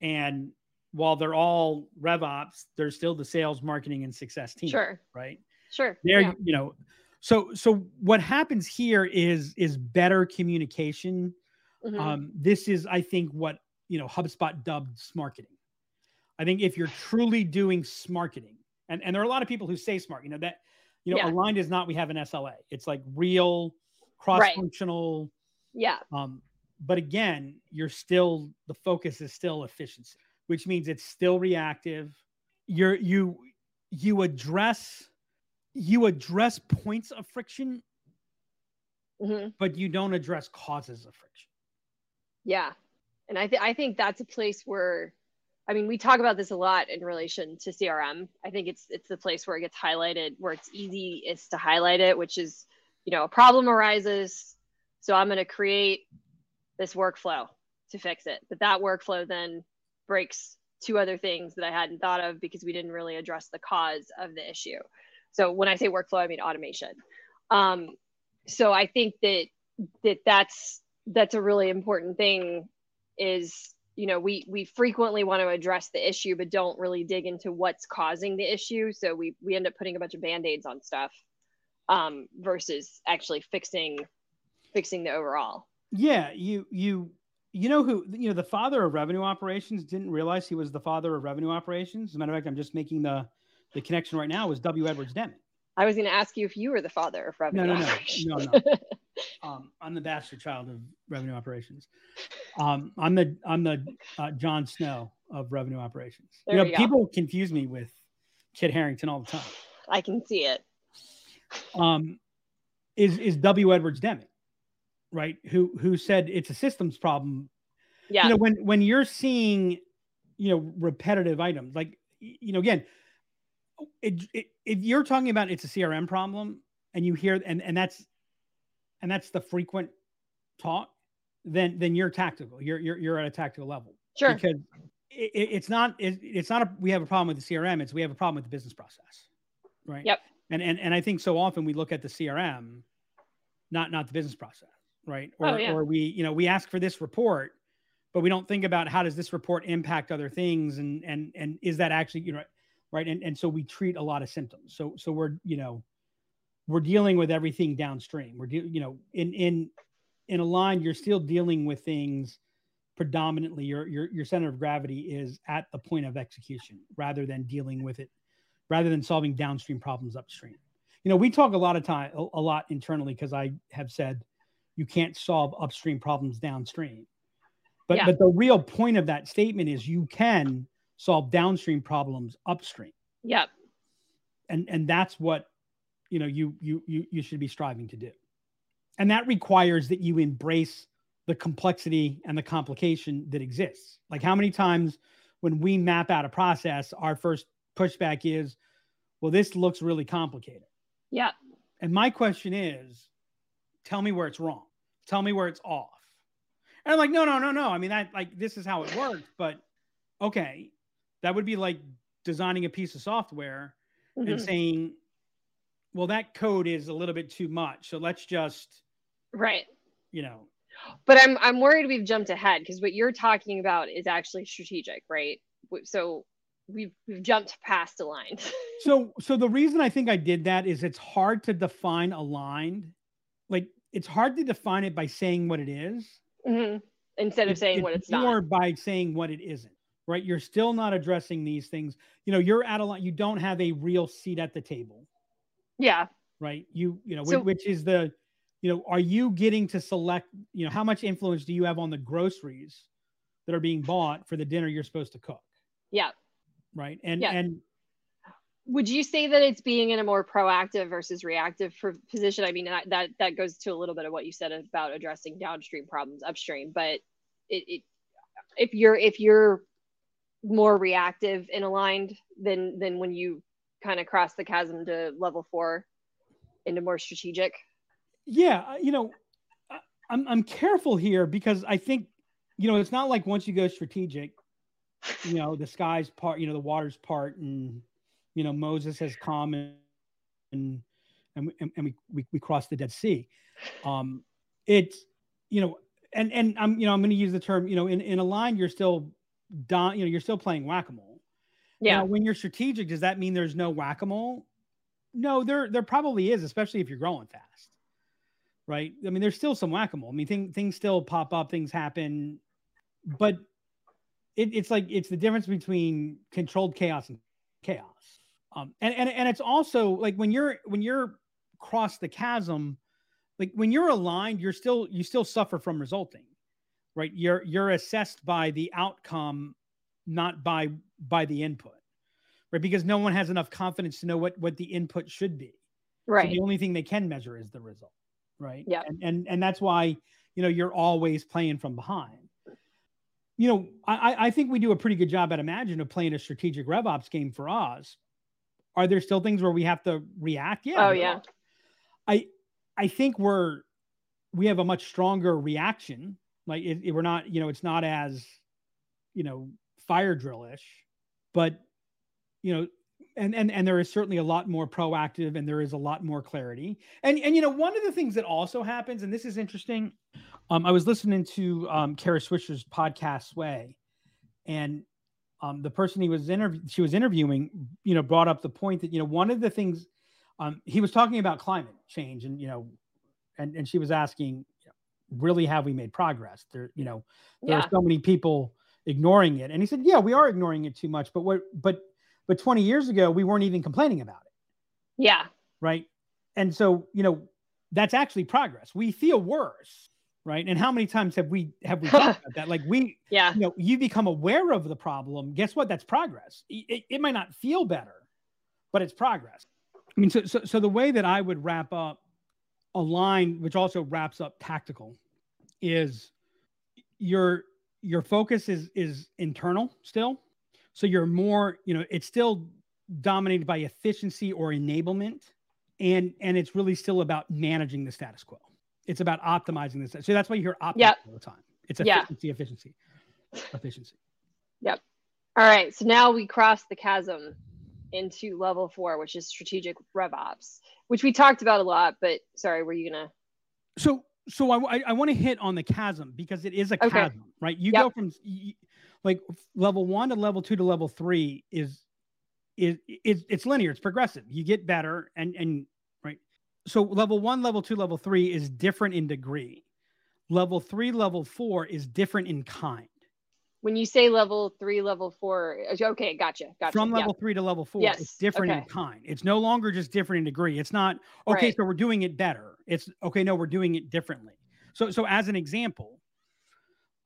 And while they're all RevOps, they're still the sales marketing and success team. Sure. Right. Sure. There, yeah. you know, so, so what happens here is, is better communication. Mm-hmm. Um, this is, I think, what, you know, HubSpot dubbed smarketing. I think if you're truly doing smarketing, and, and there are a lot of people who say smart, you know, that, you know, yeah. aligned is not, we have an S L A. It's like real cross-functional. Right. Yeah. Um, but again, you're still, the focus is still efficiency, which means it's still reactive. You're, you, you address, you address points of friction, mm-hmm. but you don't address causes of friction. Yeah. And I, th I think that's a place where, I mean, we talk about this a lot in relation to C R M. I think it's it's the place where it gets highlighted, where it's easy is to highlight it, which is, you know, a problem arises. So I'm going to create this workflow to fix it. But that workflow then breaks two other things that I hadn't thought of because we didn't really address the cause of the issue. So when I say workflow, I mean automation. Um, so I think that, that that's, that's a really important thing is, you know, we, we frequently want to address the issue, but don't really dig into what's causing the issue. So we, we end up putting a bunch of Band-Aids on stuff um, versus actually fixing, fixing the overall. Yeah. You, you, you know who, you know, the father of revenue operations didn't realize he was the father of revenue operations. As a matter of fact, I'm just making the, the connection right now was W. Edwards Deming. I was going to ask you if you were the father of revenue no, no, operations. No, no, no. Um, I'm the bastard child of revenue operations. Um, I'm the I'm the uh, John Snow of revenue operations. There you know, we go. People confuse me with Kit Harington all the time. I can see it. Um, is is W. Edwards Deming, right? Who who said it's a systems problem? Yeah. You know, when when you're seeing, you know, repetitive items like, you know, again, it, it, if you're talking about it's a C R M problem, and you hear and and that's. And that's the frequent talk, then then you're tactical. You're you're you're at a tactical level. Sure. Because it, it's not it, it's not a, we have a problem with the C R M. It's we have a problem with the business process, right? Yep. And and and I think so often we look at the C R M, not not the business process, right? Or oh, yeah. or we you know we ask for this report, but we don't think about how does this report impact other things, and and and is that actually you know right? And and so we treat a lot of symptoms. So so we're you know. We're dealing with everything downstream. We're, de you know, in in in Align, you're still dealing with things. Predominantly, your your your center of gravity is at the point of execution, rather than dealing with it, rather than solving downstream problems upstream. You know, we talk a lot of time, a, a lot internally, because I have said you can't solve upstream problems downstream. But yeah. but the real point of that statement is you can solve downstream problems upstream. Yep. And and that's what. you know, you, you, you, you should be striving to do. And that requires that you embrace the complexity and the complication that exists. Like how many times when we map out a process, our first pushback is, well, this looks really complicated. Yeah. And my question is, tell me where it's wrong. Tell me where it's off. And I'm like, no, no, no, no. I mean, that like, this is how it works, but okay. That would be like designing a piece of software mm-hmm. and saying, well, that code is a little bit too much. So let's just, right. You know, but I'm, I'm worried we've jumped ahead because what you're talking about is actually strategic, right? So we've, we've jumped past aligned. So, so the reason I think I did that is it's hard to define aligned. Like it's hard to define it by saying what it is mm-hmm. instead of it's, saying it's what it's not. Or by saying what it isn't, right? You're still not addressing these things. You know, you're at a lot, you don't have a real seat at the table. Yeah. Right. You, you know, so, which is the, you know, are you getting to select, you know, how much influence do you have on the groceries that are being bought for the dinner you're supposed to cook? Yeah. Right. And, yeah. and would you say that it's being in a more proactive versus reactive position? I mean, that, that, that goes to a little bit of what you said about addressing downstream problems upstream, but it, it if you're, if you're more reactive and aligned than, than when you kind of cross the chasm to level four into more strategic. Yeah. You know, I'm, I'm careful here because I think, you know, it's not like once you go strategic, you know, the sky's part, you know, the water's part and, you know, Moses has come and, and, and, and we, we, we crossed the Dead Sea. Um, it's, you know, and, and I'm, you know, I'm going to use the term, you know, in, in a line, you're still don, you know, you're still playing whack-a-mole. Yeah. Now, when you're strategic, does that mean there's no whack-a-mole? No, there there probably is, especially if you're growing fast, right? I mean, there's still some whack-a-mole. I mean, thing, things still pop up, things happen, but it, it's like it's the difference between controlled chaos and chaos. Um, and, and, and it's also like when you're, when you're across the chasm, like when you're aligned, you're still, you still suffer from resulting, right? You're, you're assessed by the outcome, not by, by the input, right? Because no one has enough confidence to know what, what the input should be. Right. So the only thing they can measure is the result. Right. Yeah. And, and, and that's why, you know, you're always playing from behind. You know, I, I think we do a pretty good job at Imagine of playing a strategic RevOps game for us. Are there still things where we have to react? Yeah. Oh yeah. I, I think we're, we have a much stronger reaction. Like it, it, we're not, you know, it's not as, you know, fire drill-ish, but, you know, and, and, and there is certainly a lot more proactive and there is a lot more clarity. And, and, you know, one of the things that also happens, and this is interesting, Um, I was listening to um, Kara Swisher's podcast, Sway, and um, the person he was interview she was interviewing, you know, brought up the point that, you know, one of the things um, he was talking about climate change, and, you know, and, and she was asking, really, have we made progress? There, you know, there yeah. are so many people ignoring it. And he said, yeah, we are ignoring it too much. But what, but, but twenty years ago, we weren't even complaining about it. Yeah. Right. And so, you know, that's actually progress. We feel worse. Right. And how many times have we have we talked about that? Like we, yeah. you know, you become aware of the problem. Guess what? That's progress. It, it might not feel better, but it's progress. I mean, so, so so the way that I would wrap up Align, which also wraps up tactical, is your your focus is is internal still. So you're more, you know, it's still dominated by efficiency or enablement, and and it's really still about managing the status quo. It's about optimizing this. So that's why you hear optimize yep. all the time. It's efficiency, yeah. efficiency, efficiency. Yep. All right. So now we cross the chasm into level four, which is strategic RevOps, which we talked about a lot, but sorry, were you going to? So, so I, I want to hit on the chasm because it is a okay. chasm, right? You yep. go from like level one to level two to level three is, is, is it's linear. It's progressive. You get better and, and, so level one, level two, level three is different in degree. Level three, level four is different in kind. When you say level three, level four, okay, gotcha, gotcha. From level yeah. three to level four, yes. it's different okay. in kind. It's no longer just different in degree. It's not, okay, right. so we're doing it better. It's, okay, no, we're doing it differently. So so as an example,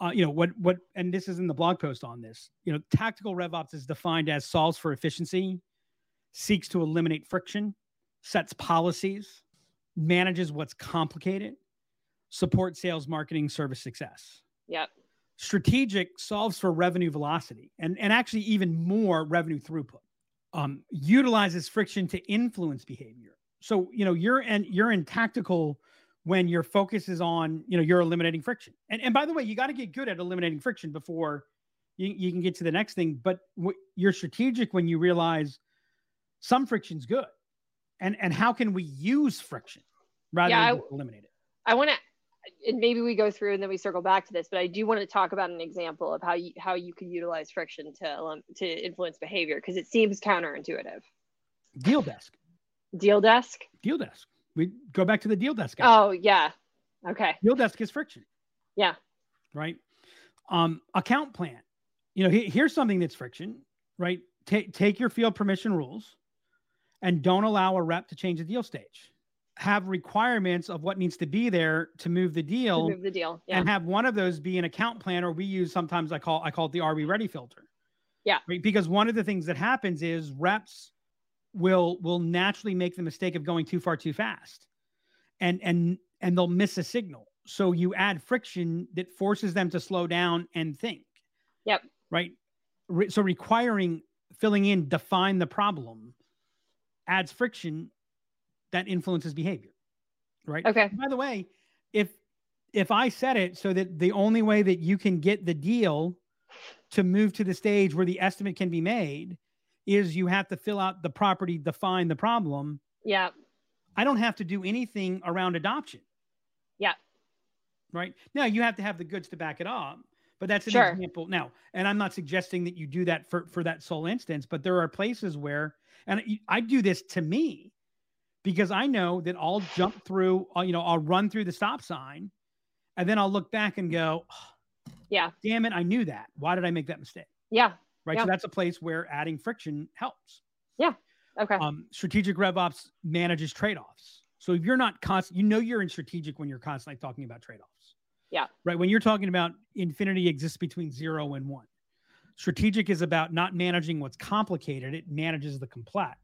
uh, you know, what what, and this is in the blog post on this, you know, tactical RevOps is defined as solves for efficiency, seeks to eliminate friction, sets policies, manages what's complicated, support sales, marketing, service success. Yep. Strategic solves for revenue velocity and, and actually even more revenue throughput. Um, utilizes friction to influence behavior. So, you know, you're in, you're in tactical when your focus is on, you know, you're eliminating friction. And and by the way, you got to get good at eliminating friction before you, you can get to the next thing. But w- you're strategic when you realize some friction's good. And and how can we use friction rather yeah, than I, eliminate it? I want to, and maybe we go through and then we circle back to this, but I do want to talk about an example of how you, how you can utilize friction to, to influence behavior because it seems counterintuitive. Deal desk. Deal desk? Deal desk. We go back to the deal desk. Guy. Oh, yeah. Okay. Deal desk is friction. Yeah. Right? Um, account plan. You know, he, here's something that's friction, right? T- take your field permission rules. And don't allow a rep to change the deal stage. Have requirements of what needs to be there to move the deal. To move the deal, yeah. And have one of those be an account plan, or we use sometimes I call I call it the "Are we ready" filter. Yeah. Right? Because one of the things that happens is reps will will naturally make the mistake of going too far too fast, and and and they'll miss a signal. So you add friction that forces them to slow down and think. Yep. Right. Re- so requiring filling in define the problem. Adds friction that influences behavior, right? Okay. By the way, if if I set it so that the only way that you can get the deal to move to the stage where the estimate can be made is you have to fill out the property, define the problem. Yeah. I don't have to do anything around adoption. Yeah. Right? Now, you have to have the goods to back it up, but that's an sure. example. Now, and I'm not suggesting that you do that for, for that sole instance, but there are places where and I do this to me because I know that I'll jump through, you know, I'll run through the stop sign and then I'll look back and go, oh, yeah, damn it. I knew that. Why did I make that mistake? Yeah. Right. Yeah. So that's a place where adding friction helps. Yeah. Okay. Um, strategic RevOps manages trade-offs. So if you're not constant, you know, you're in strategic when you're constantly talking about trade-offs. Yeah. Right. When you're talking about infinity exists between zero and one. Strategic is about not managing what's complicated. It manages the complex.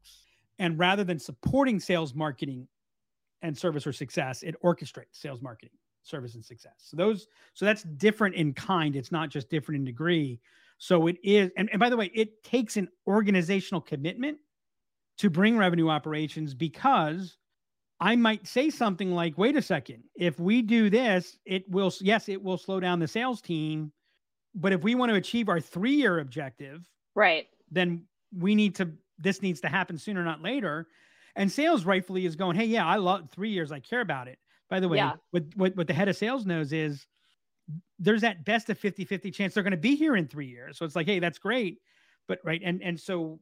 And rather than supporting sales, marketing, and service or success, it orchestrates sales, marketing, service, and success. So those, so that's different in kind. It's not just different in degree. So it is, and, and by the way, it takes an organizational commitment to bring revenue operations, because I might say something like, wait a second, if we do this, it will, yes, it will slow down the sales team, but if we want to achieve our three-year objective, right, then we need to, this needs to happen sooner, not later. And sales rightfully is going, hey, yeah, I love three years. I care about it. By the way, yeah. what, what, what the head of sales knows is there's that best of fifty fifty chance they're going to be here in three years. So it's like, hey, that's great. But right. And, and so,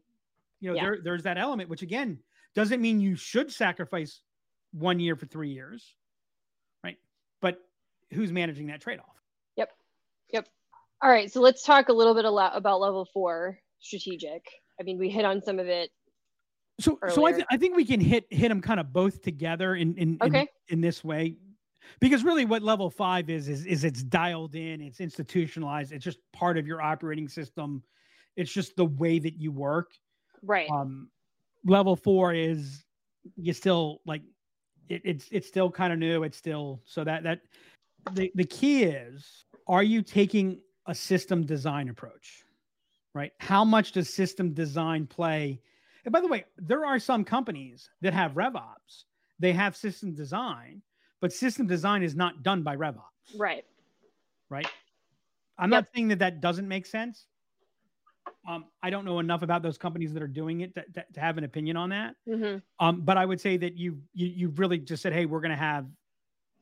you know, yeah. there, there's that element, which again, doesn't mean you should sacrifice one year for three years. Right. But who's managing that trade-off? Yep. Yep. All right. So let's talk a little bit about level four strategic. I mean, we hit on some of it. So, earlier. so I, th- I think we can hit hit them kind of both together in in, okay. in in this way, because really what level five is is is it's dialed in, it's institutionalized, it's just part of your operating system, it's just the way that you work. Right. Um, level four is you still like it, it's it's still kind of new. It's still so that that the the key is, are you taking a system design approach, right? How much does system design play? And by the way, there are some companies that have RevOps. They have system design, but system design is not done by RevOps. Right. Right. I'm yep. not saying that that doesn't make sense. Um, I don't know enough about those companies that are doing it to, to, to have an opinion on that. Mm-hmm. Um, but I would say that you, you you really just said, hey, we're going to have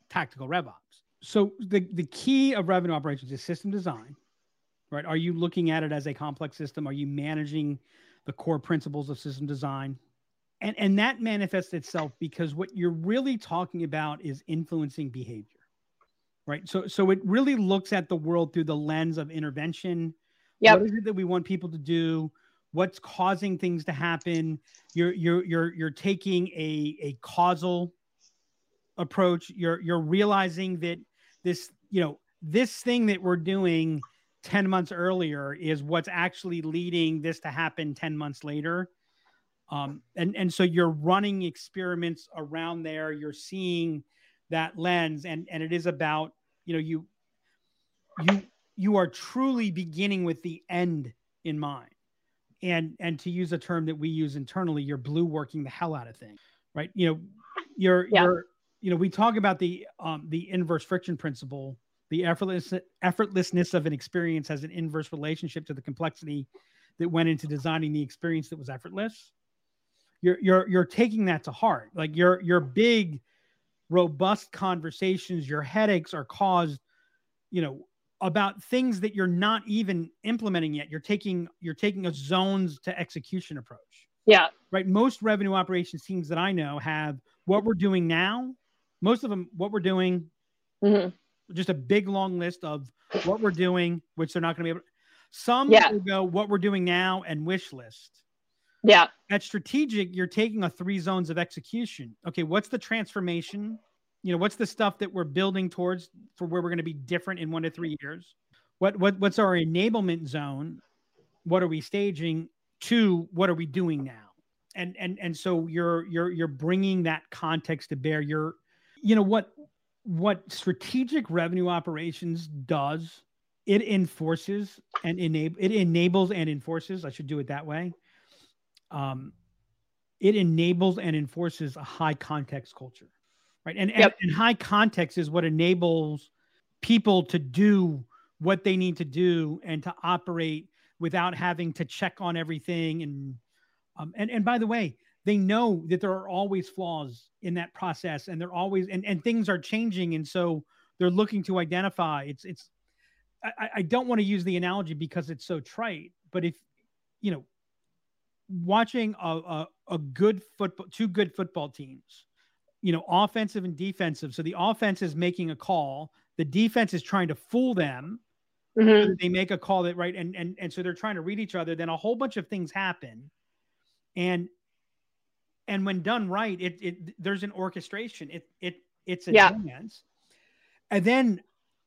tactical RevOps. So the, the key of revenue operations is system design, right? Are you looking at it as a complex system? Are you managing the core principles of system design? And, and that manifests itself because what you're really talking about is influencing behavior, right? So, so it really looks at the world through the lens of intervention. Yep. What is it that we want people to do? What's causing things to happen? You're, you're, you're, you're taking a, a causal approach. You're, you're realizing that this, you know, this thing that we're doing ten months earlier is what's actually leading this to happen ten months later. Um, and, and so you're running experiments around there. You're seeing that lens. And, and it is about, you know, you, you, you are truly beginning with the end in mind. And, and to use a term that we use internally, you're blue working the hell out of things, right? You know, you're, yeah. you're, you know, we talk about the, um, the inverse friction principle. The effortless, effortlessness of an experience has an inverse relationship to the complexity that went into designing the experience that was effortless. You're, you're, you're taking that to heart. Like your, your big, robust conversations, your headaches are caused, you know, about things that you're not even implementing yet. You're taking, you're taking a zones to execution approach. Yeah. Right. Most revenue operations teams that I know have what we're doing now. Most of them, what we're doing. Mm-hmm. Just a big long list of what we're doing, which they're not going to be able to. Some yeah. will go what we're doing now and wish list. Yeah. At strategic, you're taking a three zones of execution. Okay. What's the transformation? You know, what's the stuff that we're building towards for where we're going to be different in one to three years? What, what, what's our enablement zone? What are we staging? Two, what are we doing now? And, and, and so you're, you're, you're bringing that context to bear. You're, you know, what, What strategic revenue operations does, it enforces and enable, it enables and enforces, I should do it that way. Um, it enables and enforces a high context culture, right? And, yep. and, and high context is what enables people to do what they need to do and to operate without having to check on everything. And, um, and, and by the way, they know that there are always flaws in that process, and they're always, and, and things are changing. And so they're looking to identify it's, it's, I, I don't want to use the analogy because it's so trite, but if, you know, watching a, a, a good football, two good football teams, you know, offensive and defensive. So the offense is making a call. The defense is trying to fool them. Mm-hmm. They make a call that right. And, and, and so they're trying to read each other. Then a whole bunch of things happen. And, And when done right, it it there's an orchestration. It it it's a yeah. dance. And then,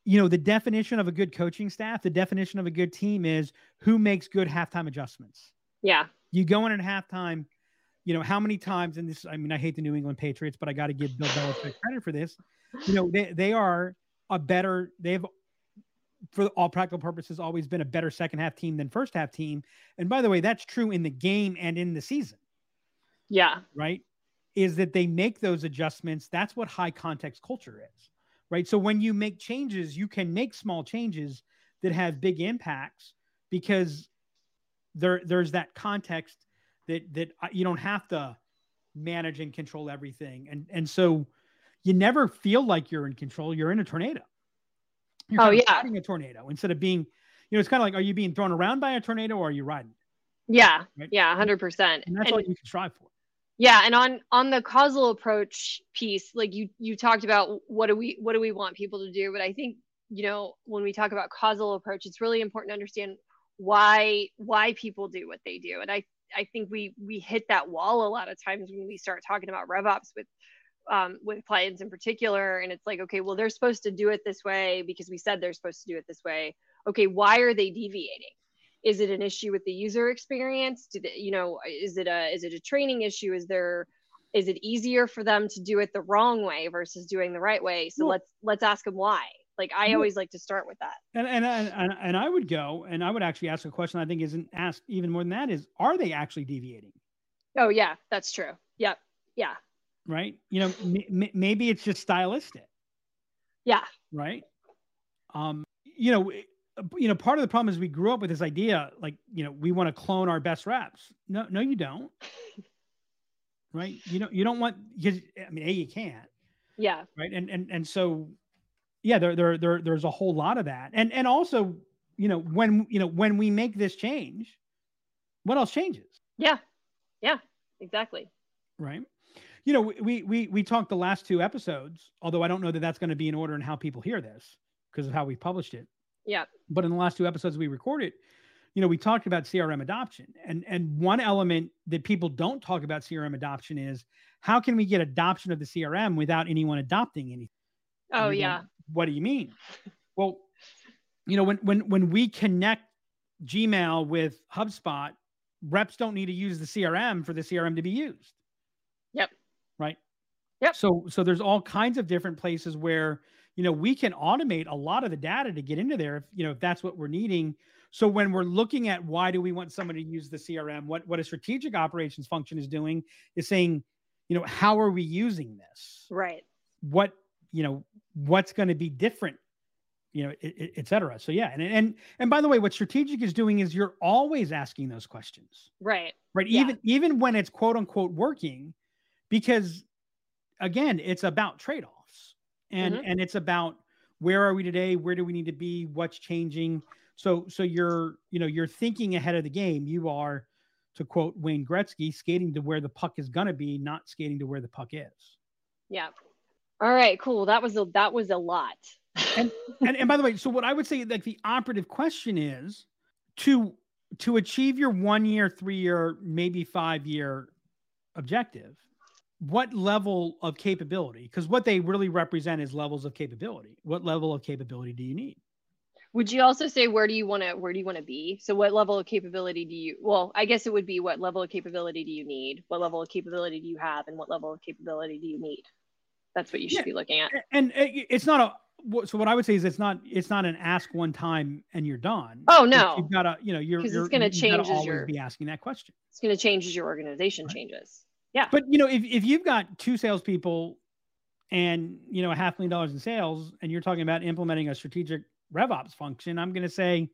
you know, the definition of a good coaching staff, the definition of a good team is who makes good halftime adjustments. Yeah. You go in at halftime, you know, how many times, and this, I mean, I hate the New England Patriots, but I got to give Bill Bellichick credit for this. You know, they, they are a better, they've, for all practical purposes, always been a better second half team than first half team. And by the way, that's true in the game and in the season. Yeah. Right. Is that they make those adjustments. That's what high context culture is. Right. So when you make changes, you can make small changes that have big impacts because there, there's that context that, that you don't have to manage and control everything. And, and so you never feel like you're in control. You're in a tornado. You're oh, yeah. riding a tornado instead of being, you know, it's kind of like, are you being thrown around by a tornado or are you riding? Yeah. Right? Yeah. one hundred percent. And that's all you can strive for. Yeah. And on, on the causal approach piece, like you, you talked about what do we, what do we want people to do? But I think, you know, when we talk about causal approach, it's really important to understand why, why people do what they do. And I, I think we, we hit that wall a lot of times when we start talking about RevOps with, um, with clients in particular. And it's like, okay, well, they're supposed to do it this way because we said they're supposed to do it this way. Okay. Why are they deviating? Is it an issue with the user experience? Do they, you know, is it a, is it a training issue? Is there, is it easier for them to do it the wrong way versus doing the right way? So well, let's, let's ask them why. Like, I always like to start with that. And, and, and, and I would go, and I would actually ask a question I think isn't asked even more than that is, are they actually deviating? Oh yeah, that's true. Yep. Yeah. Right. You know, m- maybe it's just stylistic. Yeah. Right. Um, you know, you know, part of the problem is we grew up with this idea, like, you know, we want to clone our best reps. No, no, you don't. Right. You know, you don't want, because I mean, A, you can't. Yeah. Right. And, and, and so, yeah, there, there, there, there's a whole lot of that. And, and also, you know, when, you know, when we make this change, what else changes? Yeah. Yeah, exactly. Right. You know, we, we, we talked the last two episodes, although I don't know that that's going to be in order in how people hear this because of how we published it. Yeah. But in the last two episodes we recorded, you know, we talked about C R M adoption. And, and one element that people don't talk about C R M adoption is how can we get adoption of the C R M without anyone adopting anything? Oh, anyone, yeah. What do you mean? Well, you know, when, when, when we connect Gmail with HubSpot, reps don't need to use the C R M for the C R M to be used. Yep. Right. Yep. So, so there's all kinds of different places where, you know, we can automate a lot of the data to get into there, if, you know, if that's what we're needing. So when we're looking at why do we want someone to use the C R M, what, what a strategic operations function is doing is saying, you know, how are we using this? Right. What, you know, what's going to be different, you know, et, et, et cetera. So yeah. And, and, and by the way, what strategic is doing is you're always asking those questions. Right. Right. Even, yeah. even when it's quote unquote working, because again, it's about trade-off. And, mm-hmm. and it's about where are we today? Where do we need to be? What's changing? So, so you're, you know, you're thinking ahead of the game. You are, to quote Wayne Gretzky, skating to where the puck is going to be, not skating to where the puck is. Yeah. All right, cool. That was a, that was a lot. and, and, and by the way, so what I would say, like the operative question is to, to achieve your one year, three year, maybe five year objective, what level of capability? Because what they really represent is levels of capability. What level of capability do you need? Would you also say where do you want to where do you want to be? So what level of capability do you? Well, I guess it would be what level of capability do you need? What level of capability do you have? And what level of capability do you need? That's what you should yeah. be looking at. And it's not a. So what I would say is it's not it's not an ask one time and you're done. Oh no, you've got to you know you're because it's going to change as you're be asking that question. It's going to change as your organization right. changes. Yeah. But you know, if, if you've got two salespeople and, you know, a half million dollars in sales and you're talking about implementing a strategic RevOps function, I'm going to say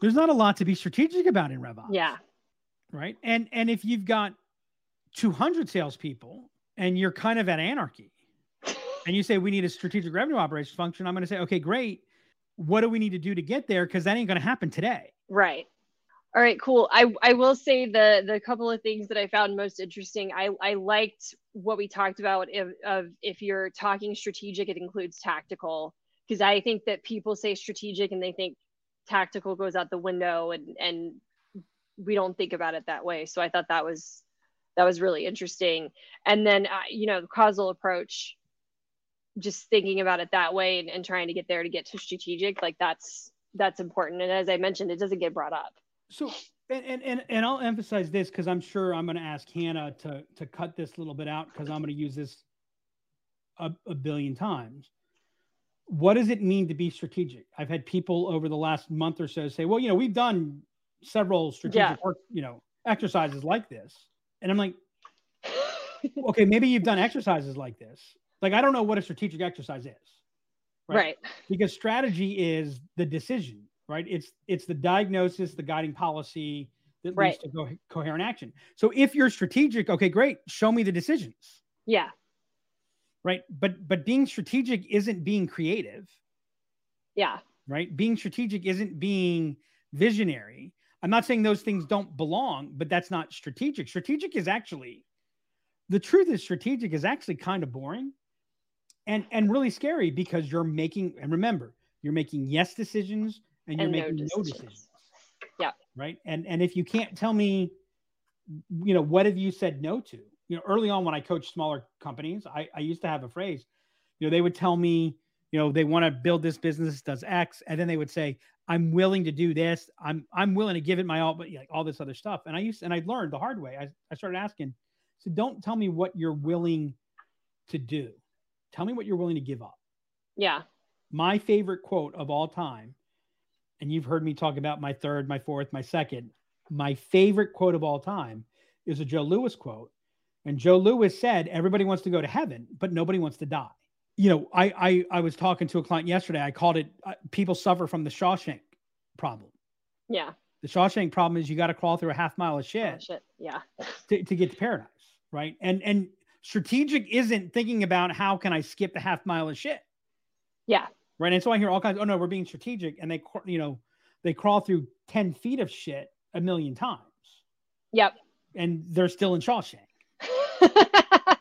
there's not a lot to be strategic about in RevOps. Yeah. Right. And, and if you've got two hundred salespeople and you're kind of at anarchy and you say, we need a strategic revenue operations function, I'm going to say, okay, great. What do we need to do to get there? Cause that ain't going to happen today. Right. All right, cool. I, I will say the the couple of things that I found most interesting. I, I liked what we talked about if, of if you're talking strategic, it includes tactical, because I think that people say strategic and they think tactical goes out the window and, and we don't think about it that way. So I thought that was that was really interesting. And then, uh, you know, the causal approach, just thinking about it that way and, and trying to get there to get to strategic, like that's, that's important. And as I mentioned, it doesn't get brought up. So, and, and, and I'll emphasize this, cause I'm sure I'm going to ask Hannah to, to cut this a little bit out, cause I'm going to use this a, a billion times. What does it mean to be strategic? I've had people over the last month or so say, well, you know, we've done several strategic yeah. work, you know, exercises like this. And I'm like, okay, maybe you've done exercises like this. Like, I don't know what a strategic exercise is. Right? Right. Because strategy is the decision, right? It's, it's the diagnosis, the guiding policy that right. leads to co coherent action. So if you're strategic, okay, great. Show me the decisions. Yeah. Right. But, but being strategic isn't being creative. Yeah. Right. Being strategic isn't being visionary. I'm not saying those things don't belong, but that's not strategic. Strategic is actually, the truth is strategic is actually kind of boring and, and really scary, because you're making, and remember, you're making yes decisions and you're and making no decisions. no decisions. Yeah. Right. And, and if you can't tell me, you know, what have you said no to? You know, early on when I coached smaller companies, I, I used to have a phrase, you know, they would tell me, you know, they want to build this business, does X. And then they would say, I'm willing to do this. I'm, I'm willing to give it my all, but like all this other stuff. And I used to, and I learned the hard way. I, I started asking, so don't tell me what you're willing to do. Tell me what you're willing to give up. Yeah. My favorite quote of all time. And you've heard me talk about my third, my fourth, my second, my favorite quote of all time is a Joe Lewis quote. And Joe Lewis said, everybody wants to go to heaven, but nobody wants to die. You know, I, I, I was talking to a client yesterday. I called it, uh, people suffer from the Shawshank problem. Yeah. The Shawshank problem is you got to crawl through a half mile of shit. Oh, shit. Yeah. To, to get to paradise. Right. And, and strategic isn't thinking about how can I skip the half mile of shit. Yeah. Right. And so I hear all kinds of, oh no, we're being strategic. And they, you know, they crawl through ten feet of shit a million times. Yep. And they're still in Shawshank.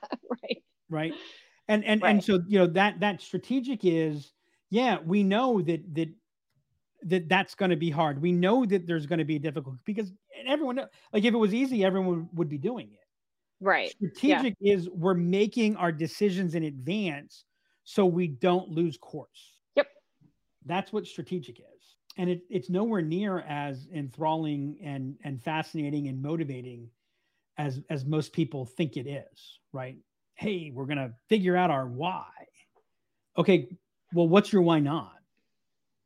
Right. Right. And, and, right. and so, you know, that, that strategic is, yeah, we know that, that, that that's going to be hard. We know that there's going to be difficult, because everyone, like if it was easy, everyone would be doing it. Right. Strategic yeah. is we're making our decisions in advance so we don't lose course. Yep. That's what strategic is. And it, it's nowhere near as enthralling and, and fascinating and motivating as, as most people think it is, right? Hey, we're going to figure out our why. Okay. Well, what's your why not?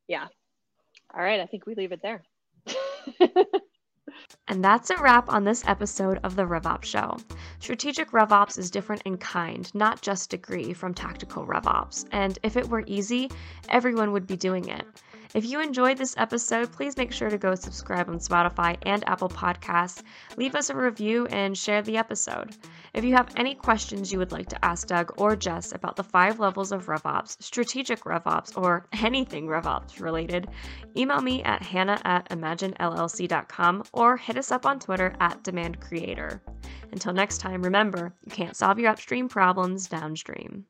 Yeah. All right. I think we leave it there. And that's a wrap on this episode of the RevOps Show. Strategic RevOps is different in kind, not just degree, from tactical RevOps. And if it were easy, everyone would be doing it. If you enjoyed this episode, please make sure to go subscribe on Spotify and Apple Podcasts, leave us a review, and share the episode. If you have any questions you would like to ask Doug or Jess about the five levels of RevOps, strategic RevOps, or anything RevOps related, email me at hannah at imagine L L C dot com or hit us up on Twitter at demandcreator. Until next time, remember, you can't solve your upstream problems downstream.